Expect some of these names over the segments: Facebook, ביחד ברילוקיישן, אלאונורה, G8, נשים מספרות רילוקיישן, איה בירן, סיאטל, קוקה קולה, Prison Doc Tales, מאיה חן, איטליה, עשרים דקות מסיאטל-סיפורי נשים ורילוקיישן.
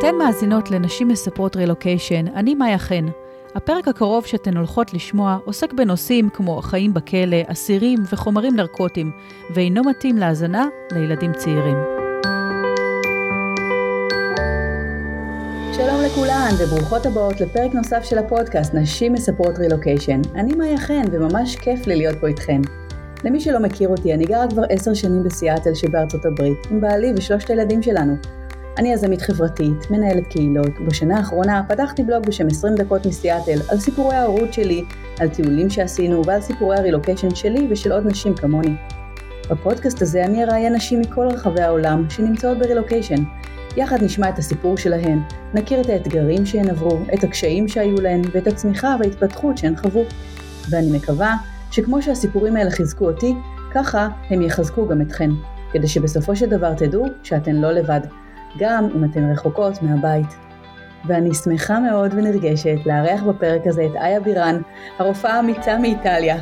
אתן מאזינות לנשים מספרות רילוקיישן, אני מאיה חן. הפרק הקרוב שאתן הולכות לשמוע עוסק בנושאים כמו חיים בכלא, אסירים וחומרים נרקוטיים, ואינו מתאים להזנה לילדים צעירים. שלום לכולן וברוכות הבאות לפרק נוסף של הפודקאסט נשים מספרות רילוקיישן. אני מאיה חן וממש כיף לי להיות פה איתכן. למי שלא מכיר אותי, אני גרה כבר 10 שנים בסיאטל שבארצות הברית, עם בעלי ושלושת הילדים שלנו. אני יזמית חברתית, מנהלת קהילות, ובשנה האחרונה פתחתי בלוג בשם 20 דקות מסיאטל על סיפורי ההורות שלי, על טיולים שעשינו ועל סיפורי הרילוקיישן שלי ושל עוד נשים כמוני. בפודקאסט הזה אני אראיין נשים מכל רחבי העולם שנמצאות ברילוקיישן. יחד נשמע את הסיפור שלהן, נכיר את האתגרים שהן עברו, את הקשיים שהיו להן ואת הצמיחה וההתפתחות שהן חוו. ואני מקווה שכמו שהסיפורים האלה חיזקו אותי, ככה הם יחזקו גם אתכן, כדי שבסופו של דבר תדעו שאתן לא לבד. גם אם אתן רחוקות מהבית. ואני שמחה מאוד ונרגשת לארח בפרק הזה את איה בירן, הרופאה האמיצה מאיטליה.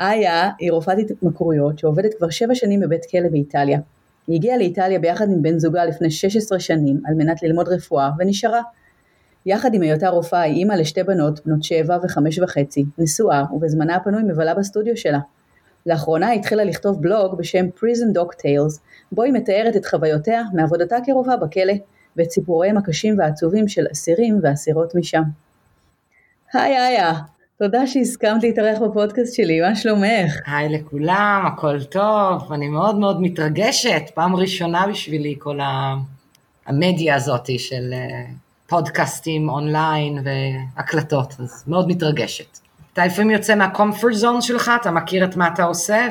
איה היא רופאת התמכרויות שעובדת כבר 7 שנים בבית כלא באיטליה. היא הגיעה לאיטליה ביחד עם בן זוגה לפני 16 שנים על מנת ללמוד רפואה ונשארה. יחד עם היותה רופאה היא אימא לשתי בנות, בנות 7 ו5.5, נשואה ובזמנה הפנוי מבלה בסטודיו שלה. לאחרונה היא התחילה לכתוב בלוג בשם Prison Doc Tales, בו היא מתארת את חוויותיה מעבודתה כרופאה בכלא, ואת סיפוריהם הקשים והעצובים של אסירים ואסירות משם. היי איה, תודה שהסכמת להתארח בפודקאסט שלי, מה שלומך? היי לכולם, הכל טוב, אני מאוד מאוד מתרגשת, פעם ראשונה בשבילי כל המדיה הזאת של פודקאסטים אונליין והקלטות, אז מאוד מתרגשת. אתה לפעמים יוצא מהקומפורט זון שלך, אתה מכיר את מה אתה עושה,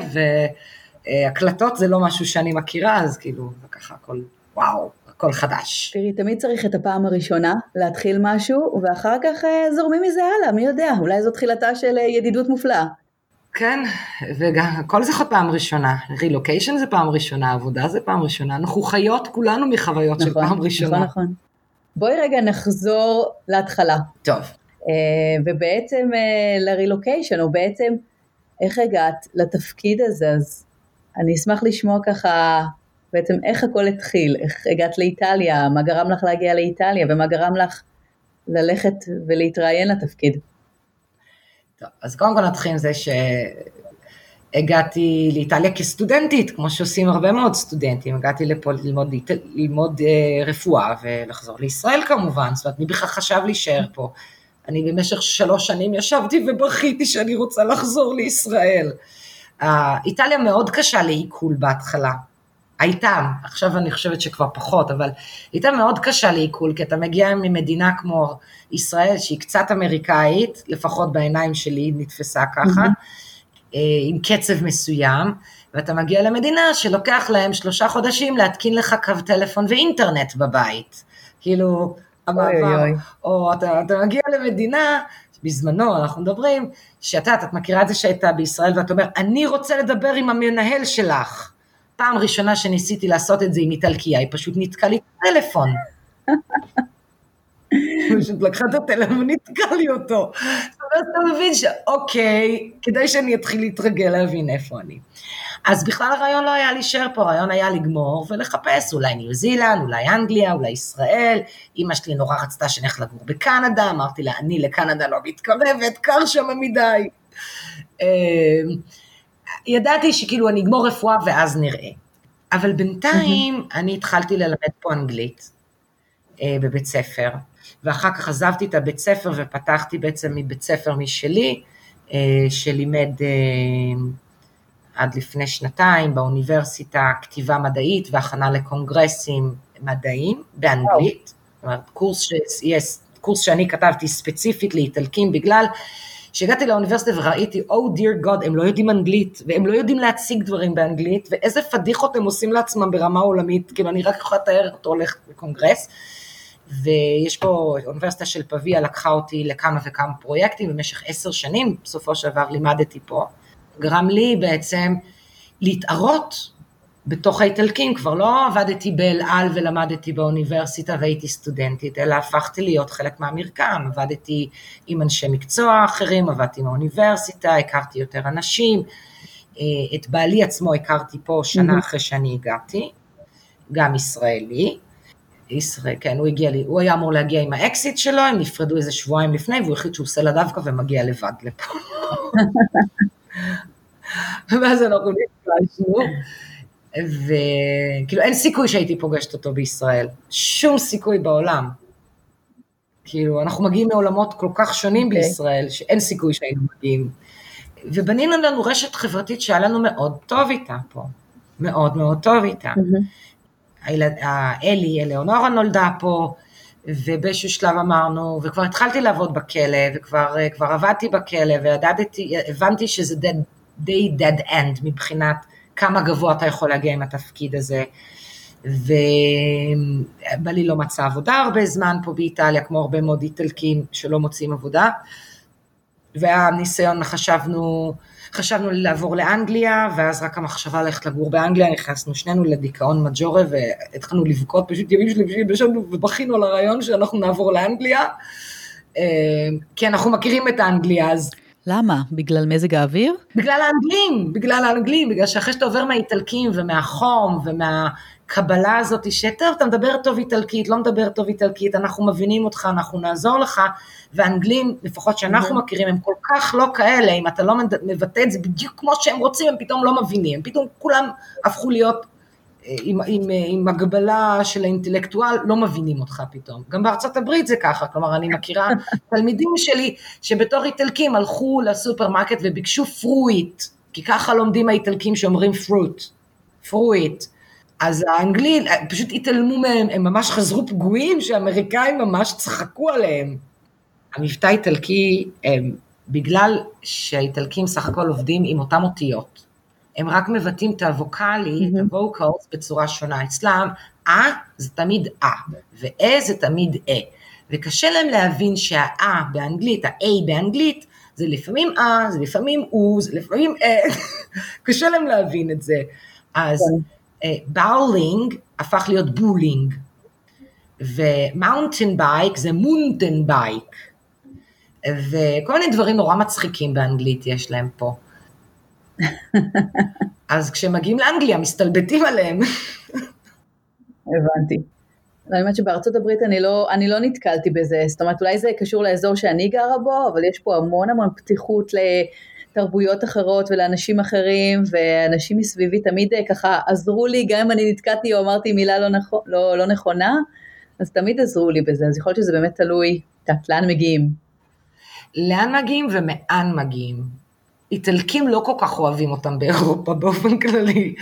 והקלטות זה לא משהו שאני מכירה, אז כאילו, וככה הכל, וואו, הכל חדש. תראי, תמיד צריך את הפעם הראשונה להתחיל משהו, ואחר כך זורמים מזה הלאה, מי יודע, אולי זו תחילתה של ידידות מופלאה. כן, וגם, כל זה פעם ראשונה, רילוקיישן זה פעם ראשונה, עבודה זה פעם ראשונה, אנחנו חיות כולנו מחוויות של פעם ראשונה. נכון, נכון. בואי רגע נחזור להתחלה. טוב. ובעצם לרילוקיישן, או בעצם איך הגעת לתפקיד הזה, אז אני אשמח לשמוע ככה, בעצם איך הכל התחיל, איך הגעת לאיטליה, מה גרם לך להגיע לאיטליה, ומה גרם לך ללכת ולהתראיין לתפקיד. טוב, אז קודם כל נתחיל עם זה שהגעתי לאיטליה כסטודנטית, כמו שעושים הרבה מאוד סטודנטים, הגעתי לפה ללמוד רפואה ולחזור לישראל כמובן, זאת אומרת, מי בכלל חשב להישאר פה, אני במשך 3 שנים ישבתי ובכיתי שאני רוצה לחזור לישראל. איטליה מאוד קשה לעיכול בהתחלה. הייתה, עכשיו אני חושבת שכבר פחות, אבל הייתה מאוד קשה לעיכול, כי אתה מגיע ממדינה כמו ישראל, שהיא קצת אמריקאית, לפחות בעיניים שלי נתפסה ככה, עם קצב מסוים, ואתה מגיע למדינה שלוקח להם 3 חודשים להתקין לך קו טלפון ואינטרנט בבית. כאילו... או אתה מגיע למדינה, בזמנו אנחנו מדברים, שאת מכירה את זה שהייתה בישראל, ואת אומר, אני רוצה לדבר עם המנהל שלך. פעם ראשונה שניסיתי לעשות את זה עם איטלקיה, היא פשוט נתקעה לי טלפון. פשוט לקחה את הטלפון, נתקעה לי אותו. אז אתה מבין שאוקיי, כדאי שאני אתחיל להתרגל להבין איפה אני. אז בכלל הרעיון לא היה להישאר פה, הרעיון היה לגמור ולחפש, אולי ניו זילנד, אולי אנגליה, אולי ישראל, אמא שלי נורא רצתה שנלך לגור בקנדה, אמרתי לה, אני לקנדה לא מתקרבת, קר שם מדי. ידעתי שכאילו אני אגמור רפואה ואז נראה, אבל בינתיים אני התחלתי ללמד פה אנגלית בבית ספר, ואחר כך עזבתי את הבית ספר ופתחתי בעצם מבית ספר משלי, שלימד... עד לפני 2 באוניברסיטה, כתיבה מדעית והכנה לקונגרסים מדעיים באנגלית, זאת אומרת, קורס שאני כתבתי ספציפית לאיטלקים, בגלל שהגעתי לאוניברסיטה וראיתי, oh dear God, הם לא יודעים אנגלית, והם לא יודעים להציג דברים באנגלית, ואיזה פדיחות הם עושים לעצמם ברמה עולמית, כאילו אני רק יכולה לתאר אותו הולך לקונגרס, ויש פה, אוניברסיטה של פביה לקחה אותי לכמה וכמה פרויקטים, במשך 10 שנים, בסופו של דבר לימדתי פה, גרם לי בעצם להתארות בתוך האיטלקים, כבר לא עבדתי באלעל ולמדתי באוניברסיטה והייתי סטודנטית, אלא הפכתי להיות חלק מהמרקם, עבדתי עם אנשי מקצוע אחרים, עבדתי עם האוניברסיטה, הכרתי יותר אנשים, את בעלי עצמו הכרתי פה שנה אחרי שאני הגעתי, גם ישראלי, ישראל, כן, הוא היה אמור להגיע עם האקסיט שלו, הם נפרדו איזה שבועיים לפני, והוא החליט שהוא עושה לה דווקא ומגיע לבד לפה. ואז אנחנו נפגשנו, וכאילו אין סיכוי שהייתי פוגשת אותו בישראל, שום סיכוי בעולם. כאילו, אנחנו מגיעים מעולמות כל כך שונים בישראל, שאין סיכוי שהיינו מגיעים. ובנינו לנו רשת חברתית שהיה לנו מאוד טוב איתה פה, מאוד מאוד טוב איתה. אלאונורה נולדה פה, ובאיזשהו שלב אמרנו, וכבר התחלתי לעבוד בכלא, וכבר עבדתי בכלא, והבנתי שזה די dead end, מבחינת כמה גבוה אתה יכול להגיע עם התפקיד הזה, ובא לי לא מצא עבודה הרבה זמן פה באיטליה, כמו הרבה מאוד איטלקים שלא מוצאים עבודה, והניסיון חשבנו לעבור לאנגליה, ואז רק המחשבה ללכת לגור באנגליה, נכנסנו שנינו לדיכאון מג'ורי, והתחלנו לבכות פשוט ימים שלנו, ובכינו על הרעיון שאנחנו נעבור לאנגליה, כי אנחנו מכירים את האנגליה אז. למה? בגלל מזג האוויר? בגלל האנגלים, בגלל שאחרי שאתה עובר מהאיטלקים ומהחום ומהקבלה הזאת שטוב, אתה מדבר טוב איטלקית, לא מדבר טוב איטלקית, אנחנו מבינים אותך, אנחנו נעזור לך, והאנגלים, לפחות שאנחנו מכירים, הם כל כך לא כאלה, אם אתה לא מבטא את זה בדיוק כמו שהם רוצים, הם פתאום לא מבינים, הם פתאום כולם הפכו להיות עם הגבלה של האינטלקטואל, לא מבינים אותך פתאום. גם בארצות הברית זה ככה, כלומר, אני מכירה תלמידים שלי, שבתור איטלקים הלכו לסופרמרקט וביקשו פרויט, כי ככה לומדים האיטלקים שאומרים פרויט. אז האנגלים פשוט התעלמו מהם, הם ממש חזרו פגועים, שהאמריקאים ממש צחקו עליהם. המבטא האיטלקי, בגלל שהאיטלקים סך הכל עובדים עם אותם אותיות, הם רק מבטאים את הווקלי, את הווקלס בצורה שונה. אצלם, אה זה תמיד אה, ואה זה תמיד אה. וקשה להם להבין שהאה באנגלית, ה-A באנגלית, זה לפעמים אה, זה לפעמים או, זה לפעמים אה. קשה להם להבין את זה. אז באולינג הפך להיות בולינג, ומאונטן בייק זה מונטן בייק, וכל מיני דברים נורא מצחיקים באנגלית יש להם פה. אז כשמגיעים לאנגליה מסתלבטים עליהם. הבנתי. אני אומרת שבארצות הברית אני לא נתקלתי בזה, זאת אומרת אולי זה קשור לאזור שאני גרה בו, אבל יש פה המון המון פתיחות לתרבויות אחרות ולאנשים אחרים, ואנשים מסביבי תמיד ככה עזרו לי, גם אם אני נתקעתי או אמרתי מילה לא נכונה, אז תמיד עזרו לי בזה, אז יכול להיות שזה באמת תלוי, לאן מגיעים ומאן מגיעים. איטלקים לא כל כך אוהבים אותם באירופה באופן כללי.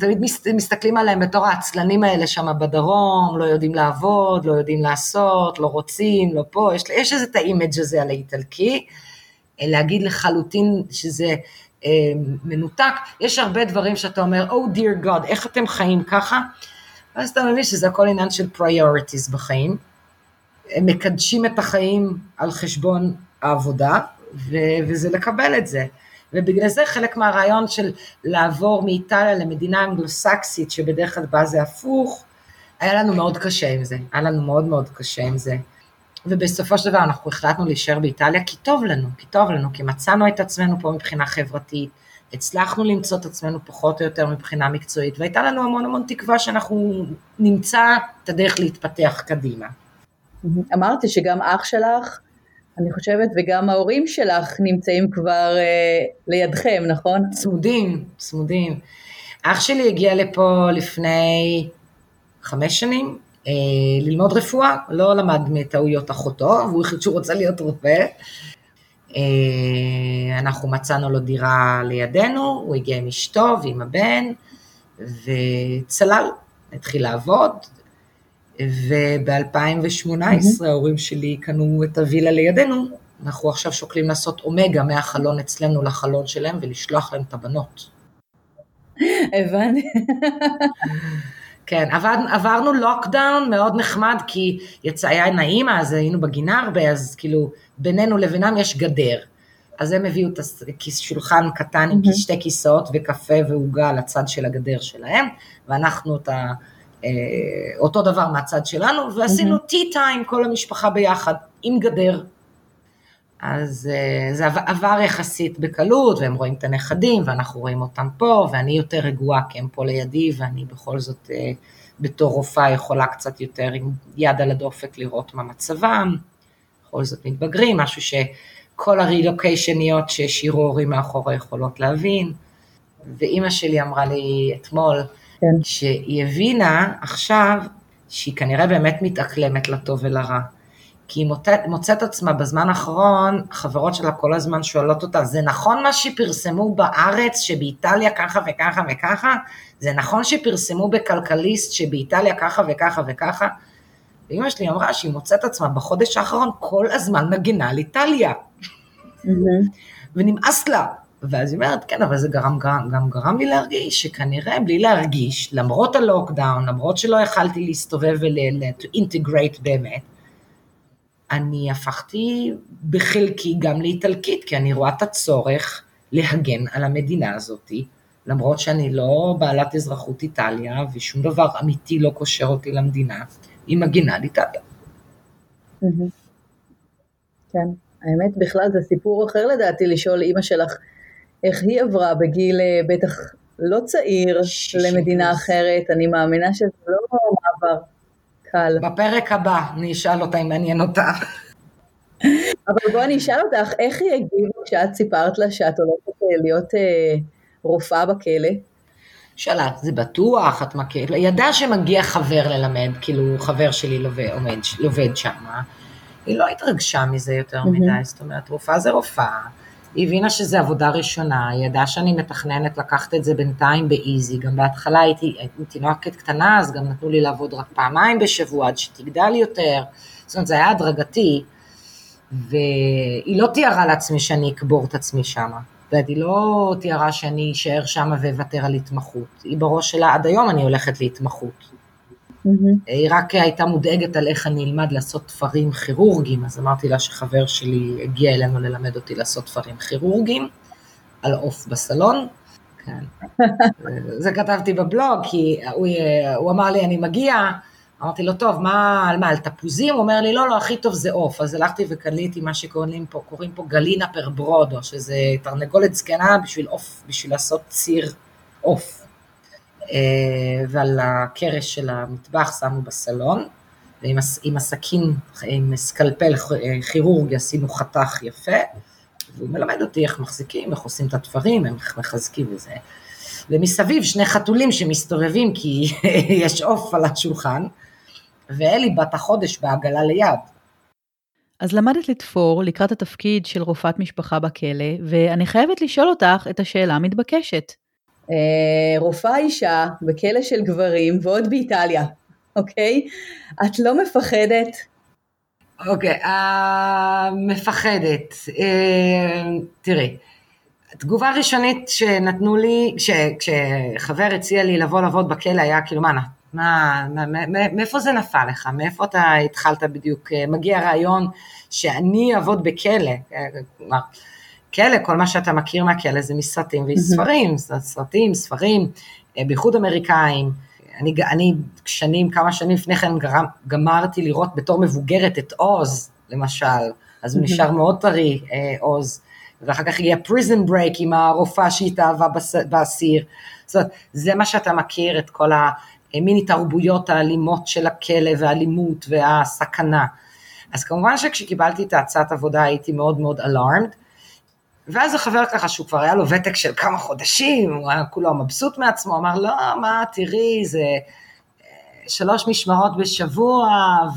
תמיד מסתכלים עליהם בתור העצלנים האלה שם בדרום, לא יודעים לעבוד, לא יודעים לעשות, לא רוצים, לא פה, יש איזה את האימג' הזה על האיטלקי, להגיד לחלוטין שזה מנותק, יש הרבה דברים שאתה אומר, oh dear God, איך אתם חיים ככה? ואז אתה מבין שזה הכל עניין של priorities בחיים, הם מקדשים את החיים על חשבון העבודה, וזה לקבל את זה, ובגלל זה חלק מהרעיון של לעבור מאיטליה למדינה אנגלוסקסית, שבדרך כלל בא זה הפוך, היה לנו מאוד מאוד קשה עם זה, ובסופו של דבר אנחנו החלטנו להישאר באיטליה, כי טוב לנו, כי מצאנו את עצמנו פה מבחינה חברתית, הצלחנו למצוא את עצמנו פחות או יותר מבחינה מקצועית, והייתה לנו המון המון תקווה שאנחנו נמצא את הדרך להתפתח קדימה. אמרתי שגם אח שלך, אני חושבת, וגם ההורים שלך נמצאים כבר לידכם, נכון? צמודים. אח שלי הגיע לפה לפני 5 שנים, ללמוד רפואה, לא למד מטעויות אחותו, והוא החליט שהוא רוצה להיות רופא. אנחנו מצאנו לו דירה לידינו, הוא הגיע עם אשתו ועם הבן, וצלל, התחיל לעבוד, וב-2018 ההורים שלי קנו את הווילה לידינו, אנחנו עכשיו שוקלים לעשות אומגה מהחלון אצלנו לחלון שלהם, ולשלוח להם את הבנות. הבנתי. כן, עברנו לוקדאון מאוד נחמד, כי היה נעים, אז היינו בגינה הרבה, אז כאילו בינינו לבינם יש גדר, אז הם הביאו שולחן קטן עם שתי כיסאות וקפה ועוגה לצד של הגדר שלהם, ואנחנו את ה... אותו דבר מהצד שלנו, ועשינו tea time כל המשפחה ביחד, עם גדר. אז זה עבר יחסית בקלות, והם רואים את הנכדים, ואנחנו רואים אותם פה, ואני יותר רגועה, כי הם פה לידי, ואני בכל זאת בתור רופאה יכולה קצת יותר עם יד על הדופק לראות מה מצבם, בכל זאת מתבגרים, משהו שכל הרילוקיישניות שהשאירו הורים מאחורה יכולות להבין, ואימא שלי אמרה לי אתמול, כן. שהיא הבינה עכשיו שהיא כנראה באמת מתאקלמת לטוב ולרע, כי היא מוצאת עצמה בזמן האחרון, חברות שלה כל הזמן שואלות אותה, זה נכון מה שפרסמו בארץ, שבאיטליה ככה וככה וככה, זה נכון שפרסמו בכלכליסט, שבאיטליה ככה וככה וככה, ואמא שלי אמרה שהיא מוצאת עצמה בחודש האחרון, כל הזמן מגינה על איטליה, ונמאס לה, ואז היא אומרת, כן, אבל זה גם גרם לי להרגיש, שכנראה בלי להרגיש, למרות הלוקדאון, למרות שלא יכלתי להסתובב ולאינטגרייט באמת, אני הפכתי בחלקי גם לאיטלקית, כי אני רואה את הצורך להגן על המדינה הזאת, למרות שאני לא בעלת אזרחות איטליה, ושום דבר אמיתי לא קושר אותי למדינה, היא מגינה על איטליה. כן, האמת בכלל זה סיפור אחר לדעתי, לשאול אימא שלך, איך היא עברה בגיל בטח לא צעיר למדינה אחרת, אני מאמינה שזה לא מעבר. בפרק הבא אני אשאל אותה אם מעניין אותה. אבל בוא אני אשאל אותך, איך היא הגיבה כשאת סיפרת לה שאת הולכת להיות רופאה בכלא? שאלה, זה בטוח, את מכיר, ידעה שמגיע חבר ללמד, כאילו חבר שלי לובד שם, היא לא התרגשה מזה יותר מדי, זאת אומרת, רופאה זה רופאה, היא הבינה שזה עבודה ראשונה, היא ידעה שאני מתכננת לקחת את זה בינתיים באיזי, גם בהתחלה הייתי תינוקת קטנה, אז גם נתנו לי לעבוד רק פעמיים בשבוע, עד שתגדל יותר, זאת אומרת, זה היה הדרגתי, והיא לא תיארה לעצמי שאני אקבור את עצמי שם, והיא לא תיארה שאני אשאר שם וותר על התמחות, היא בראש שלה, עד היום אני הולכת להתמחות, היא רק הייתה מודאגת על איך אני אלמד לעשות תפרים כירורגיים, אז אמרתי לה שחבר שלי הגיע אלינו ללמד אותי לעשות תפרים כירורגיים, על אוף בסלון, זה כתבתי בבלוג, כי הוא אמר לי אני מגיע, אמרתי לו טוב, מה, על תפוזים? הוא אומר לי לא, הכי טוב זה אוף, אז הלכתי וקניתי מה שקוראים פה גלינה פרברודו, שזה תרנגולת זקנה בשביל אוף, בשביל לעשות ציר אוף. ועל הקרש של המטבח שמו בסלון, ועם הסכין, עם סקלפל כירורגי עשינו חתך יפה, והוא מלמד אותי איך מחזיקים, איך עושים את התפרים, איך מחזקים וזה. ומסביב שני חתולים שמסתובבים, כי יש עוף על השולחן, ואלי בת החודש בעגלה ליד. אז למדת לתפור לקראת התפקיד של רופאת משפחה בכלא, ואני חייבת לשאול אותך את השאלה המתבקשת. רופאה אישה בכלא של גברים ועוד באיטליה, אוקיי? את לא מפחדת? אוקיי, מפחדת. תראי, התגובה הראשונית שנתנו לי, כשחבר הציע לי לבוא לעבוד בכלא היה כאילו, מאיפה זה נפל לך? מאיפה אתה התחלת בדיוק? מגיע הרעיון שאני אעבוד בכלא, כלומר, כלא, כל מה שאתה מכיר מהכלא זה מסרטים וספרים, סרטים, ספרים, בייחוד אמריקאים, אני שנים, כמה שנים לפני כן גמרתי לראות בתור מבוגרת את עוז, למשל, אז הוא נשאר מאוד טרי, עוז, ואחר כך הגיע פריזן ברייק עם הרופאה שהתאהבה באסיר, זאת אומרת, זה מה שאתה מכיר, את כל המיני תרבויות האלימות של הכלא, והאלימות והסכנה, אז כמובן שכשקיבלתי את הצעת עבודה הייתי מאוד מאוד אלארמד, ואז החבר ככה שהוא כבר היה לו ותק של כמה חודשים, הוא היה כולו מבסוט מעצמו, אמר לא, מה, תראי, זה 3 משמרות בשבוע,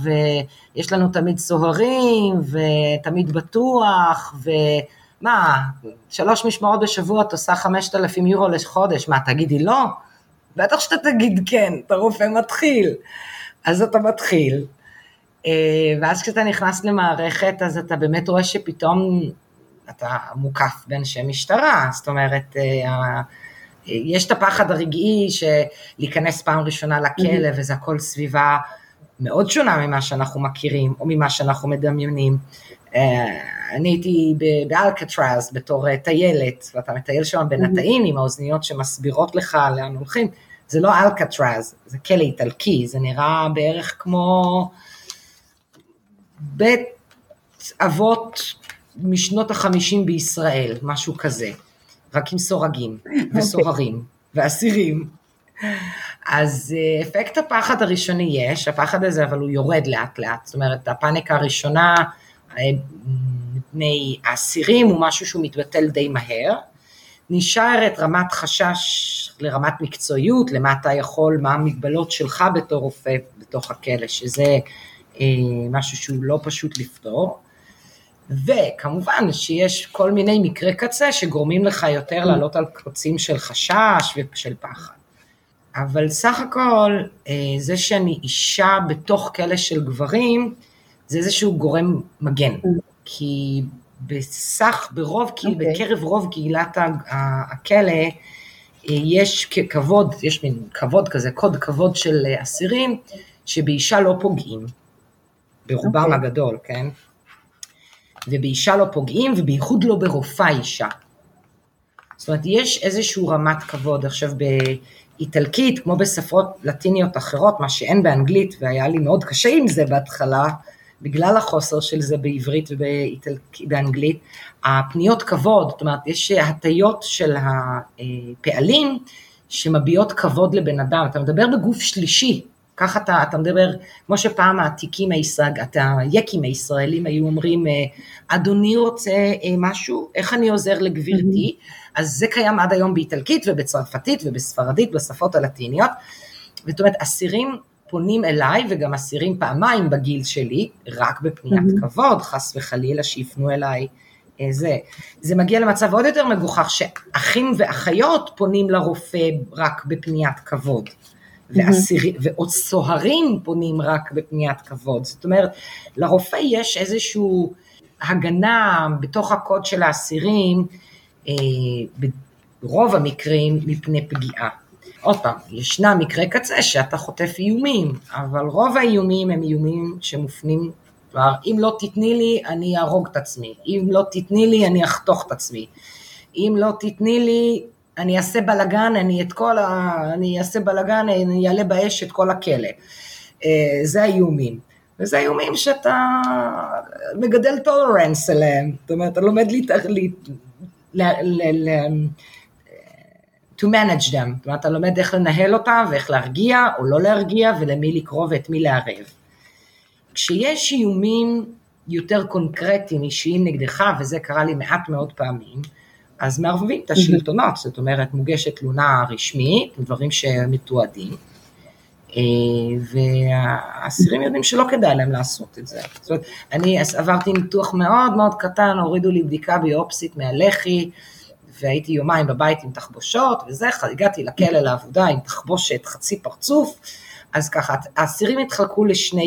ויש לנו תמיד סוהרים, ותמיד בטוח, ומה, 3 משמרות בשבוע, את עושה 5,000 יורו לחודש, מה, תגידי לא? בטח שאתה תגיד כן, אתה רופא מתחיל, אז אתה מתחיל, ואז כשאתה נכנס למערכת, אז אתה באמת רואה שפתאום, אתה מוקף בין שם משטרה, זאת אומרת, יש את הפחד הרגעי שלהיכנס פעם ראשונה לכלא, וזה הכל סביבה מאוד שונה ממה שאנחנו מכירים, או ממה שאנחנו מדמיינים. אני הייתי באלקטרז בתור טיילת, ואתה מטייל שם בנטעים עם האוזניות שמסבירות לך לאן הולכים, זה לא אלקטרז, זה כלא איטלקי, זה נראה בערך כמו בית אבות, משנות ה-50 בישראל, משהו כזה, רק עם סורגים, וסוהרים, ואסירים, אז אפקט הפחד הראשוני יש, הפחד הזה אבל הוא יורד לאט לאט, זאת אומרת הפאניקה הראשונה מפני האסירים הוא משהו שהוא מתבטל די מהר, נשארת רמת חשש לרמת מקצועיות, למה אתה יכול, מה המגבלות שלך בתור רופא בתוך הכלא, שזה משהו שהוא לא פשוט לפתור, וכמובן שיש כל מיני מקרי קצה שגורמים לך יותר לעלות על קוצים של חשש ושל פחד. אבל סך הכל, זה שאני אישה בתוך כלא של גברים, זה איזשהו גורם מגן. כי בקרב רוב קהילת הכלא, יש כבוד, יש מין כבוד כזה, קוד כבוד של אסירים, שבאישה לא פוגעים, ברובם הגדול, כן? ובאישה לא פוגעים, ובייחוד לא ברופא אישה. זאת אומרת, יש איזשהו רמת כבוד, עכשיו באיטלקית, כמו בספרות לטיניות אחרות, מה שאין באנגלית, והיה לי מאוד קשה עם זה בהתחלה, בגלל החוסר של זה בעברית ובאנגלית, הפניות כבוד, זאת אומרת, יש הטיות של הפעלים, שמביעות כבוד לבן אדם, אתה מדבר בגוף שלישי, ככה אתה מדבר, כמו שפעם היקים הישראלים היו אומרים, אדוני רוצה משהו, איך אני עוזר לגבירתי, אז זה קיים עד היום באיטלקית ובצרפתית ובספרדית, בשפות הלטיניות, זאת אומרת, אסירים פונים אליי, וגם אסירים פעמיים בגיל שלי, רק בפניית כבוד, חס וחלילה שיפנו אליי, זה מגיע למצב עוד יותר מגוחך, שאחים ואחיות פונים לרופא רק בפניית כבוד, ועוד סוהרים פונים רק בפניית כבוד, זאת אומרת, לרופא יש איזשהו הגנה בתוך הקוד של האסירים, ברוב המקרים מפני פגיעה. עוד פעם, ישנה מקרה קצה שאתה חוטף איומים, אבל רוב האיומים הם איומים שמופנים, כבר, אם לא תתני לי אני ארוג את עצמי, אם לא תתני לי אני אחתוך את עצמי, אם לא תתני לי אני אעשה בלגן, אני אעלה באש את כל הכלא. זה האיומים. וזה האיומים שאתה מגדל טולרנס אליהם. זאת אומרת, אתה לומד to manage them. זאת אומרת, אתה לומד איך לנהל אותה, ואיך להרגיע או לא להרגיע, ולמי לקרוא ואת מי לערב. כשיש איומים יותר קונקרטיים, אישיים נגדך, וזה קרה לי מעט מאוד פעמים, אז מערבים את השלטונות, זאת אומרת, מוגשת תלונה רשמית, דברים שמתועדים, והאסירים יודעים שלא כדאי להם לעשות את זה. זאת אומרת, אני עברתי ניתוח מאוד מאוד קטן, הורידו לי בדיקה ביופסית מהלחי, והייתי יומיים בבית עם תחבושות, וזה, הגעתי לכלא לעבודה עם תחבושת חצי פרצוף, אז ככה, האסירים התחלקו לשתי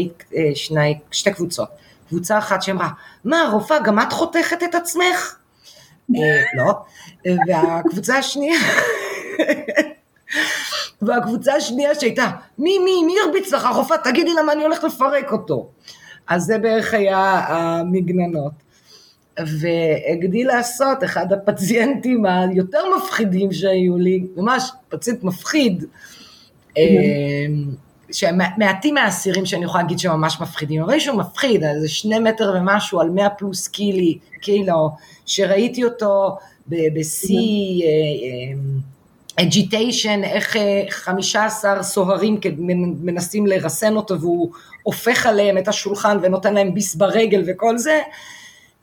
קבוצות. קבוצה אחת שאמרה, מה הרופאה, גם את חותכת את עצמך? לא, והקבוצה השנייה שהייתה, מי הרביץ לך הרופא, תגידי למה אני הולכת לפרק אותו, אז זה בערך היה המגננות, והגדיל לעשות אחד הפציינטים היותר מפחידים שהיו לי, ממש פציינט מפחיד, שמעטים מהאסירים שאני יכולה להגיד שממש מפחידים, אבל שהוא מפחיד, זה 2 מטר ומשהו על 100 פלוס קילו, שראיתי אותו בשיא agitation, איך 15 סוהרים מנסים לרסן אותו, והוא הופך עליהם את השולחן, ונותן להם ביס ברגל וכל זה,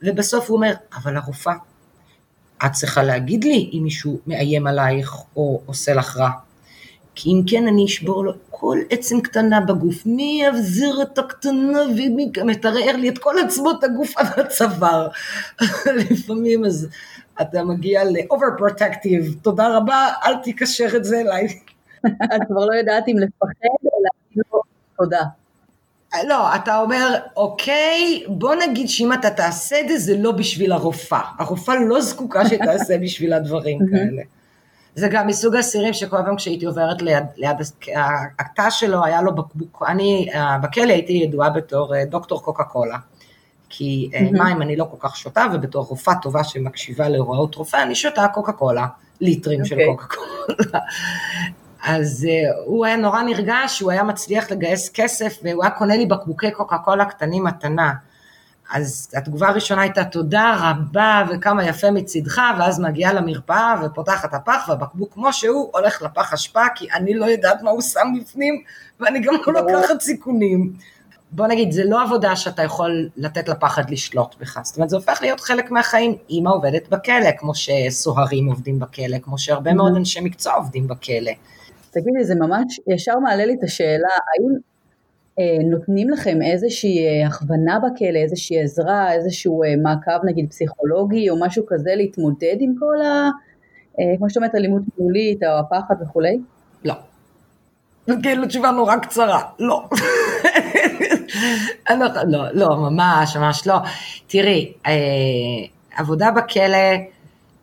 ובסוף הוא אומר, אבל הרופאה, את צריכה להגיד לי, אם מישהו מאיים עלייך, או עושה לך רע, כי אם כן אני אשבור לו, כל עצם קטנה בגוף, מי יבזיר את הקטנה, ומי גם מתרער לי את כל עצמות הגוף על הצוואר, לפעמים אז אתה מגיע ל-overprotective, תודה רבה, אל תיקשר את זה אליי. את כבר לא יודעת אם לפחד, אלא לא, תודה. לא, אתה אומר, אוקיי, בוא נגיד שאם אתה תעשה את זה, זה לא בשביל הרופא, הרופא לא זקוקה שתעשה בשביל הדברים כאלה. זה גם מסוג הסירים שכל פעם כשהייתי עוברת ליד הקטע שלו, היה לו בקבוק, אני בכלא הייתי ידועה בתור דוקטור קוקה קולה, כי מים אני לא כל כך שותה, ובתור רופאה טובה שמקשיבה להוראות רופא, אני שותה קוקה קולה, ליטרים של קוקה קולה. אז הוא היה נורא נרגש, הוא היה מצליח לגייס כסף, והוא היה קונה לי בקבוקי קוקה קולה קטנים מתנה, אז התגובה הראשונה הייתה תודה רבה וכמה יפה מצדך, ואז מגיעה למרפאה ופותחת הפח, והבקבוק כמו שהוא הולך לפח השפעה, כי אני לא יודעת מה הוא שם בפנים, ואני גם לא לוקחת סיכונים. בוא נגיד, זה לא עבודה שאתה יכול לתת לפחד לשלוט בך, זאת אומרת, זה הופך להיות חלק מהחיים. אמא עובדת בכלא, כמו שסוהרים עובדים בכלא, כמו שהרבה מאוד אנשי מקצוע עובדים בכלא. תגידי, זה ממש ישר מעלה לי את השאלה, האם נותנים לכם איזושהי הכוונה בכלא, איזושהי עזרה, איזשהו מעקב נגיד פסיכולוגי או משהו כזה להתמודד עם כל כמו שאתה אומרת, אלימות מילולית או הפחד וכולי? לא. כאילו תשובה נורא קצרה, לא. לא, לא, ממש, ממש לא. תראי, עבודה בכלא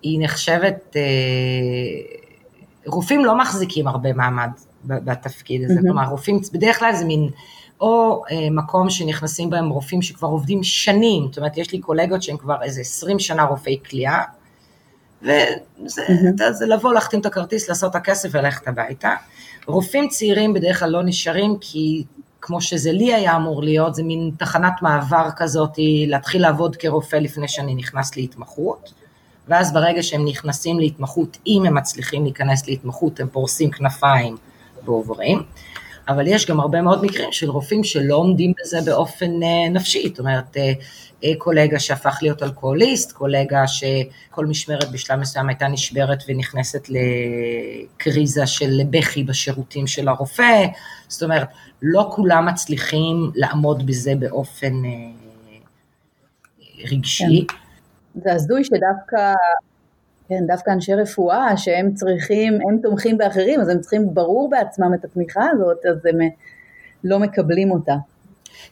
היא נחשבת, רופאים לא מחזיקים הרבה מעמד בתפקיד הזה, כלומר רופאים, בדרך כלל זה מין או מקום שנכנסים בהם רופאים שכבר עובדים שנים, זאת אומרת, יש לי קולגות שהם כבר איזה 20 שנה רופאי כליאה, וזה לבוא, להחתים את הכרטיס, לעשות את הכסף וללכת הביתה. רופאים צעירים בדרך כלל לא נשארים, כי כמו שזה לי היה אמור להיות, זה מין תחנת מעבר כזאת, להתחיל לעבוד כרופא לפני שאני נכנס להתמחות, ואז ברגע שהם נכנסים להתמחות, אם הם מצליחים להיכנס להתמחות, הם פורסים כנפיים ועוברים. אבל יש גם הרבה מאוד מקרים של רופאים שלא עומדים בזה באופן נפשי, זאת אומרת, קולגה שהפך להיות אלכוהוליסט, קולגה שכל משמרת בשלב מסוים הייתה נשברת ונכנסת לקריזה של בכי בשירותים של הרופא, זאת אומרת, לא כולם מצליחים לעמוד בזה באופן רגשי. זה הזוי שדווקא כן, דווקא אנשי רפואה, שהם צריכים, הם תומכים באחרים, אז הם צריכים ברור בעצמם את התמיכה הזאת, אז הם לא מקבלים אותה.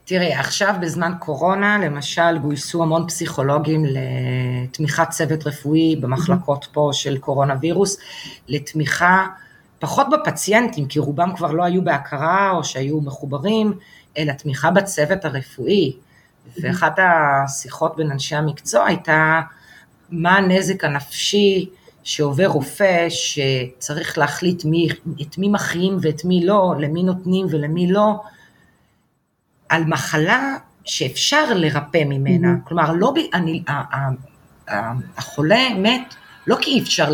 תראי, עכשיו בזמן קורונה, למשל, גויסו המון פסיכולוגים לתמיכת צוות רפואי במחלקות פה של קורונה וירוס, לתמיכה פחות בפציינטים, כי רובם כבר לא היו בהכרה או שהיו מחוברים, אלא תמיכה בצוות הרפואי. ואחת השיחות בין אנשי המקצוע הייתה, מה הנזק הנפשי שעובר רופא שצריך להחליט את מי מכריעים ואת מי לא, למי נותנים ולמי לא, על מחלה שאפשר לרפא ממנה. כלומר, לא, החולה מת, לא כי אי אפשר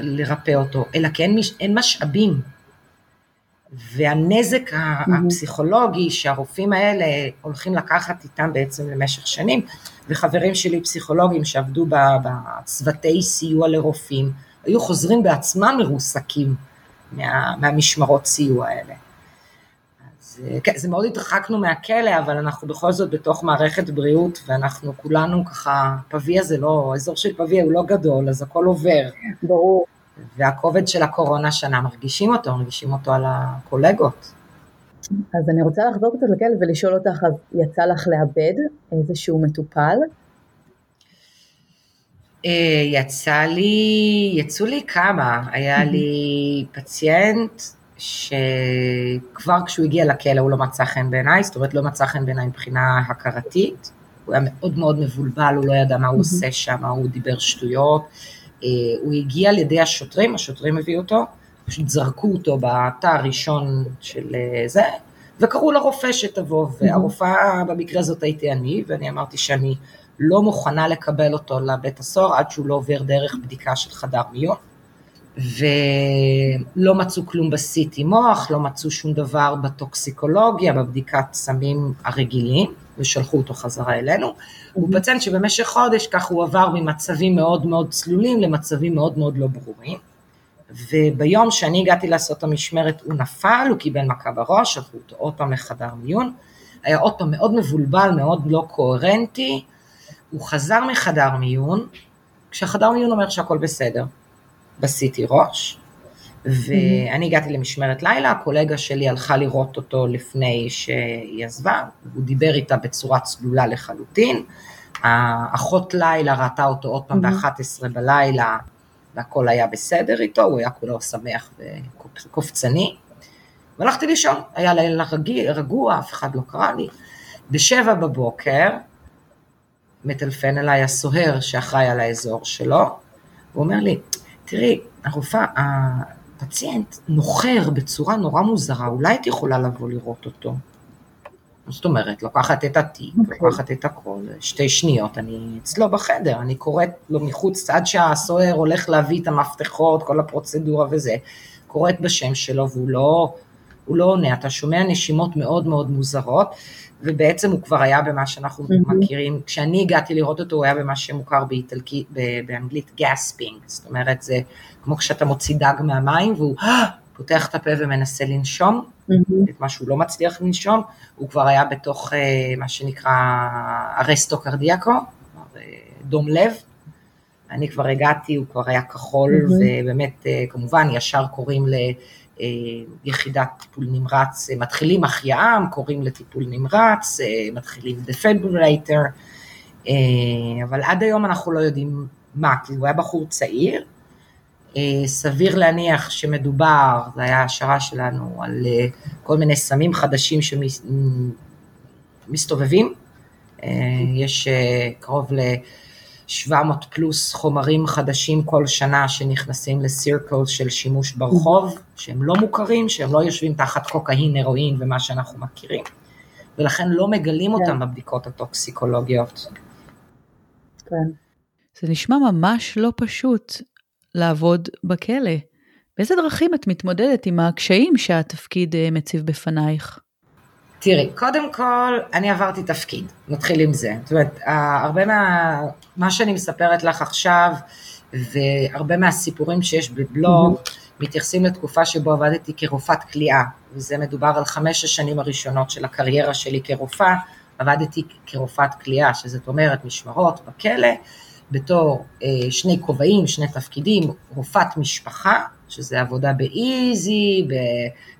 לרפא אותו, אלא כי אין משאבים. והנזק הפסיכולוגי שהרופאים האלה הולכים לקחת איתם בעצם למשך שנים, וחברים שלי פסיכולוגים שעבדו בצוותי סיוע לרופאים, היו חוזרים בעצמם מרוסקים מהמשמרות סיוע האלה. אז כן, זה מאוד התרחקנו מהכלא, אבל אנחנו בכל זאת בתוך מערכת בריאות, ואנחנו כולנו ככה, פביה זה לא, אזור של פביה הוא לא גדול, אז הכל עובר. ברור. והכובד של הקורונה שנה, מרגישים אותו על הקולגות. אז אני רוצה לחזור קצת לכלא ולשאול אותך, אז יצא לך לאבד איזשהו מטופל? יצאו לי כמה, היה לי פציינט שכבר כשהוא הגיע לכלא הוא לא מצא חן בעיניי, זאת אומרת לא מצא חן בעיניי מבחינה הכרתית, הוא היה מאוד מאוד מבולבל, הוא לא ידע מה הוא עושה שם, הוא דיבר שטויות, הוא הגיע לידי השוטרים, השוטרים הביאו אותו, פשוט זרקו אותו בתא הראשון של זה, וקראו לרופא שתבוא, והרופאה במקרה הזאת הייתי אני, ואני אמרתי שאני לא מוכנה לקבל אותו לבית הסוהר, עד שהוא לא עובר דרך בדיקה של חדר מיון, ולא מצאו כלום ב-CT מוח, לא מצאו שום דבר בטוקסיקולוגיה, בבדיקת סמים הרגילים, ושלחו אותו חזרה אלינו, הוא פציינט שבמשך חודש, כך הוא עבר ממצבים מאוד מאוד צלולים, למצבים מאוד מאוד לא ברורים, וביום שאני הגעתי לעשות את המשמרת, הוא נפל, הוא קיבל מכה בראש, שלחו אותו עוד פעם לחדר מיון, היה עוד פעם מאוד מבולבל, מאוד לא קוהרנטי, הוא חזר מחדר מיון, כשהחדר מיון אומר שהכל בסדר, בסיטי ראש, ואני הגעתי למשמרת לילה, הקולגה שלי הלכה לראות אותו לפני שהיא עזבה, הוא דיבר איתה בצורה צלולה לחלוטין, האחות לילה ראתה אותו עוד פעם ב-11 בלילה, והכל היה בסדר איתו, הוא היה כולו שמח וקופצני, והלכתי לישון, היה לילה רגוע, אף אחד לא קרא לי, ב-7 בבוקר, מטלפן אליי הסוהר שאחראי על האזור שלו, הוא אומר לי, תראי, הרופאה, הפציינט נוחר בצורה נורא מוזרה, אולי את יכולה לבוא לראות אותו. זאת אומרת, לוקחת את התיק, לוקחת את הכל, 2 שניות, אני אצלו בחדר, אני קוראת לו מחוץ, עד שהסוהר הולך להביא את המפתחות, כל הפרוצדורה וזה, קוראת בשם שלו, והוא לא עונה, אתה שומע נשימות מאוד מאוד מוזרות, ובעצם הוא כבר היה במה שאנחנו מכירים, כשאני הגעתי לראות אותו, הוא היה במה שמוכר באיטלקית, באנגלית, גספינג, זאת אומרת, זה כמו כשאתה מוציא דג מהמים, והוא פותח את הפה ומנסה לנשום, את מה שהוא לא מצליח לנשום, הוא כבר היה בתוך מה שנקרא ארסטו קרדיאקו, דום לב, אני כבר הגעתי, הוא כבר היה כחול, ובאמת כמובן ישר קוראים ליחידת טיפול נמרץ, מתחילים החייאה, קוראים לטיפול נמרץ, מתחילים דפיברילייטר, אבל עד היום אנחנו לא יודעים מה, כי הוא היה בחור צעיר, סביר להניח שמדובר, זה היה השערה שלנו, על כל מיני סמים חדשים שמסתובבים, יש קרוב ל-700 פלוס חומרים חדשים כל שנה שנכנסים לסירקל של שימוש ברחוב, שהם לא מוכרים, שהם לא יושבים תחת קוקאין, הרואין ומה שאנחנו מכירים, ולכן לא מגלים אותם בבדיקות הטוקסיקולוגיות. כן. זה נשמע ממש לא פשוט. לעבוד בכלא. באיזה דרכים את מתמודדת עם הקשיים שהתפקיד מציב בפנייך? תראי, קודם כל, אני עברתי תפקיד, נתחיל עם זה. זאת אומרת, הרבה מה שאני מספרת לך עכשיו, והרבה מהסיפורים שיש בבלוג, מתייחסים לתקופה שבו עבדתי כרופאת כליאה, וזה מדובר על 5 השנים הראשונות של הקריירה שלי כרופאה, עבדתי כרופאת כליאה, שזאת אומרת משמרות בכלא, בתור 2 כובעים, 2 תפקידים, רופאת משפחה, שזה עבודה באיזי,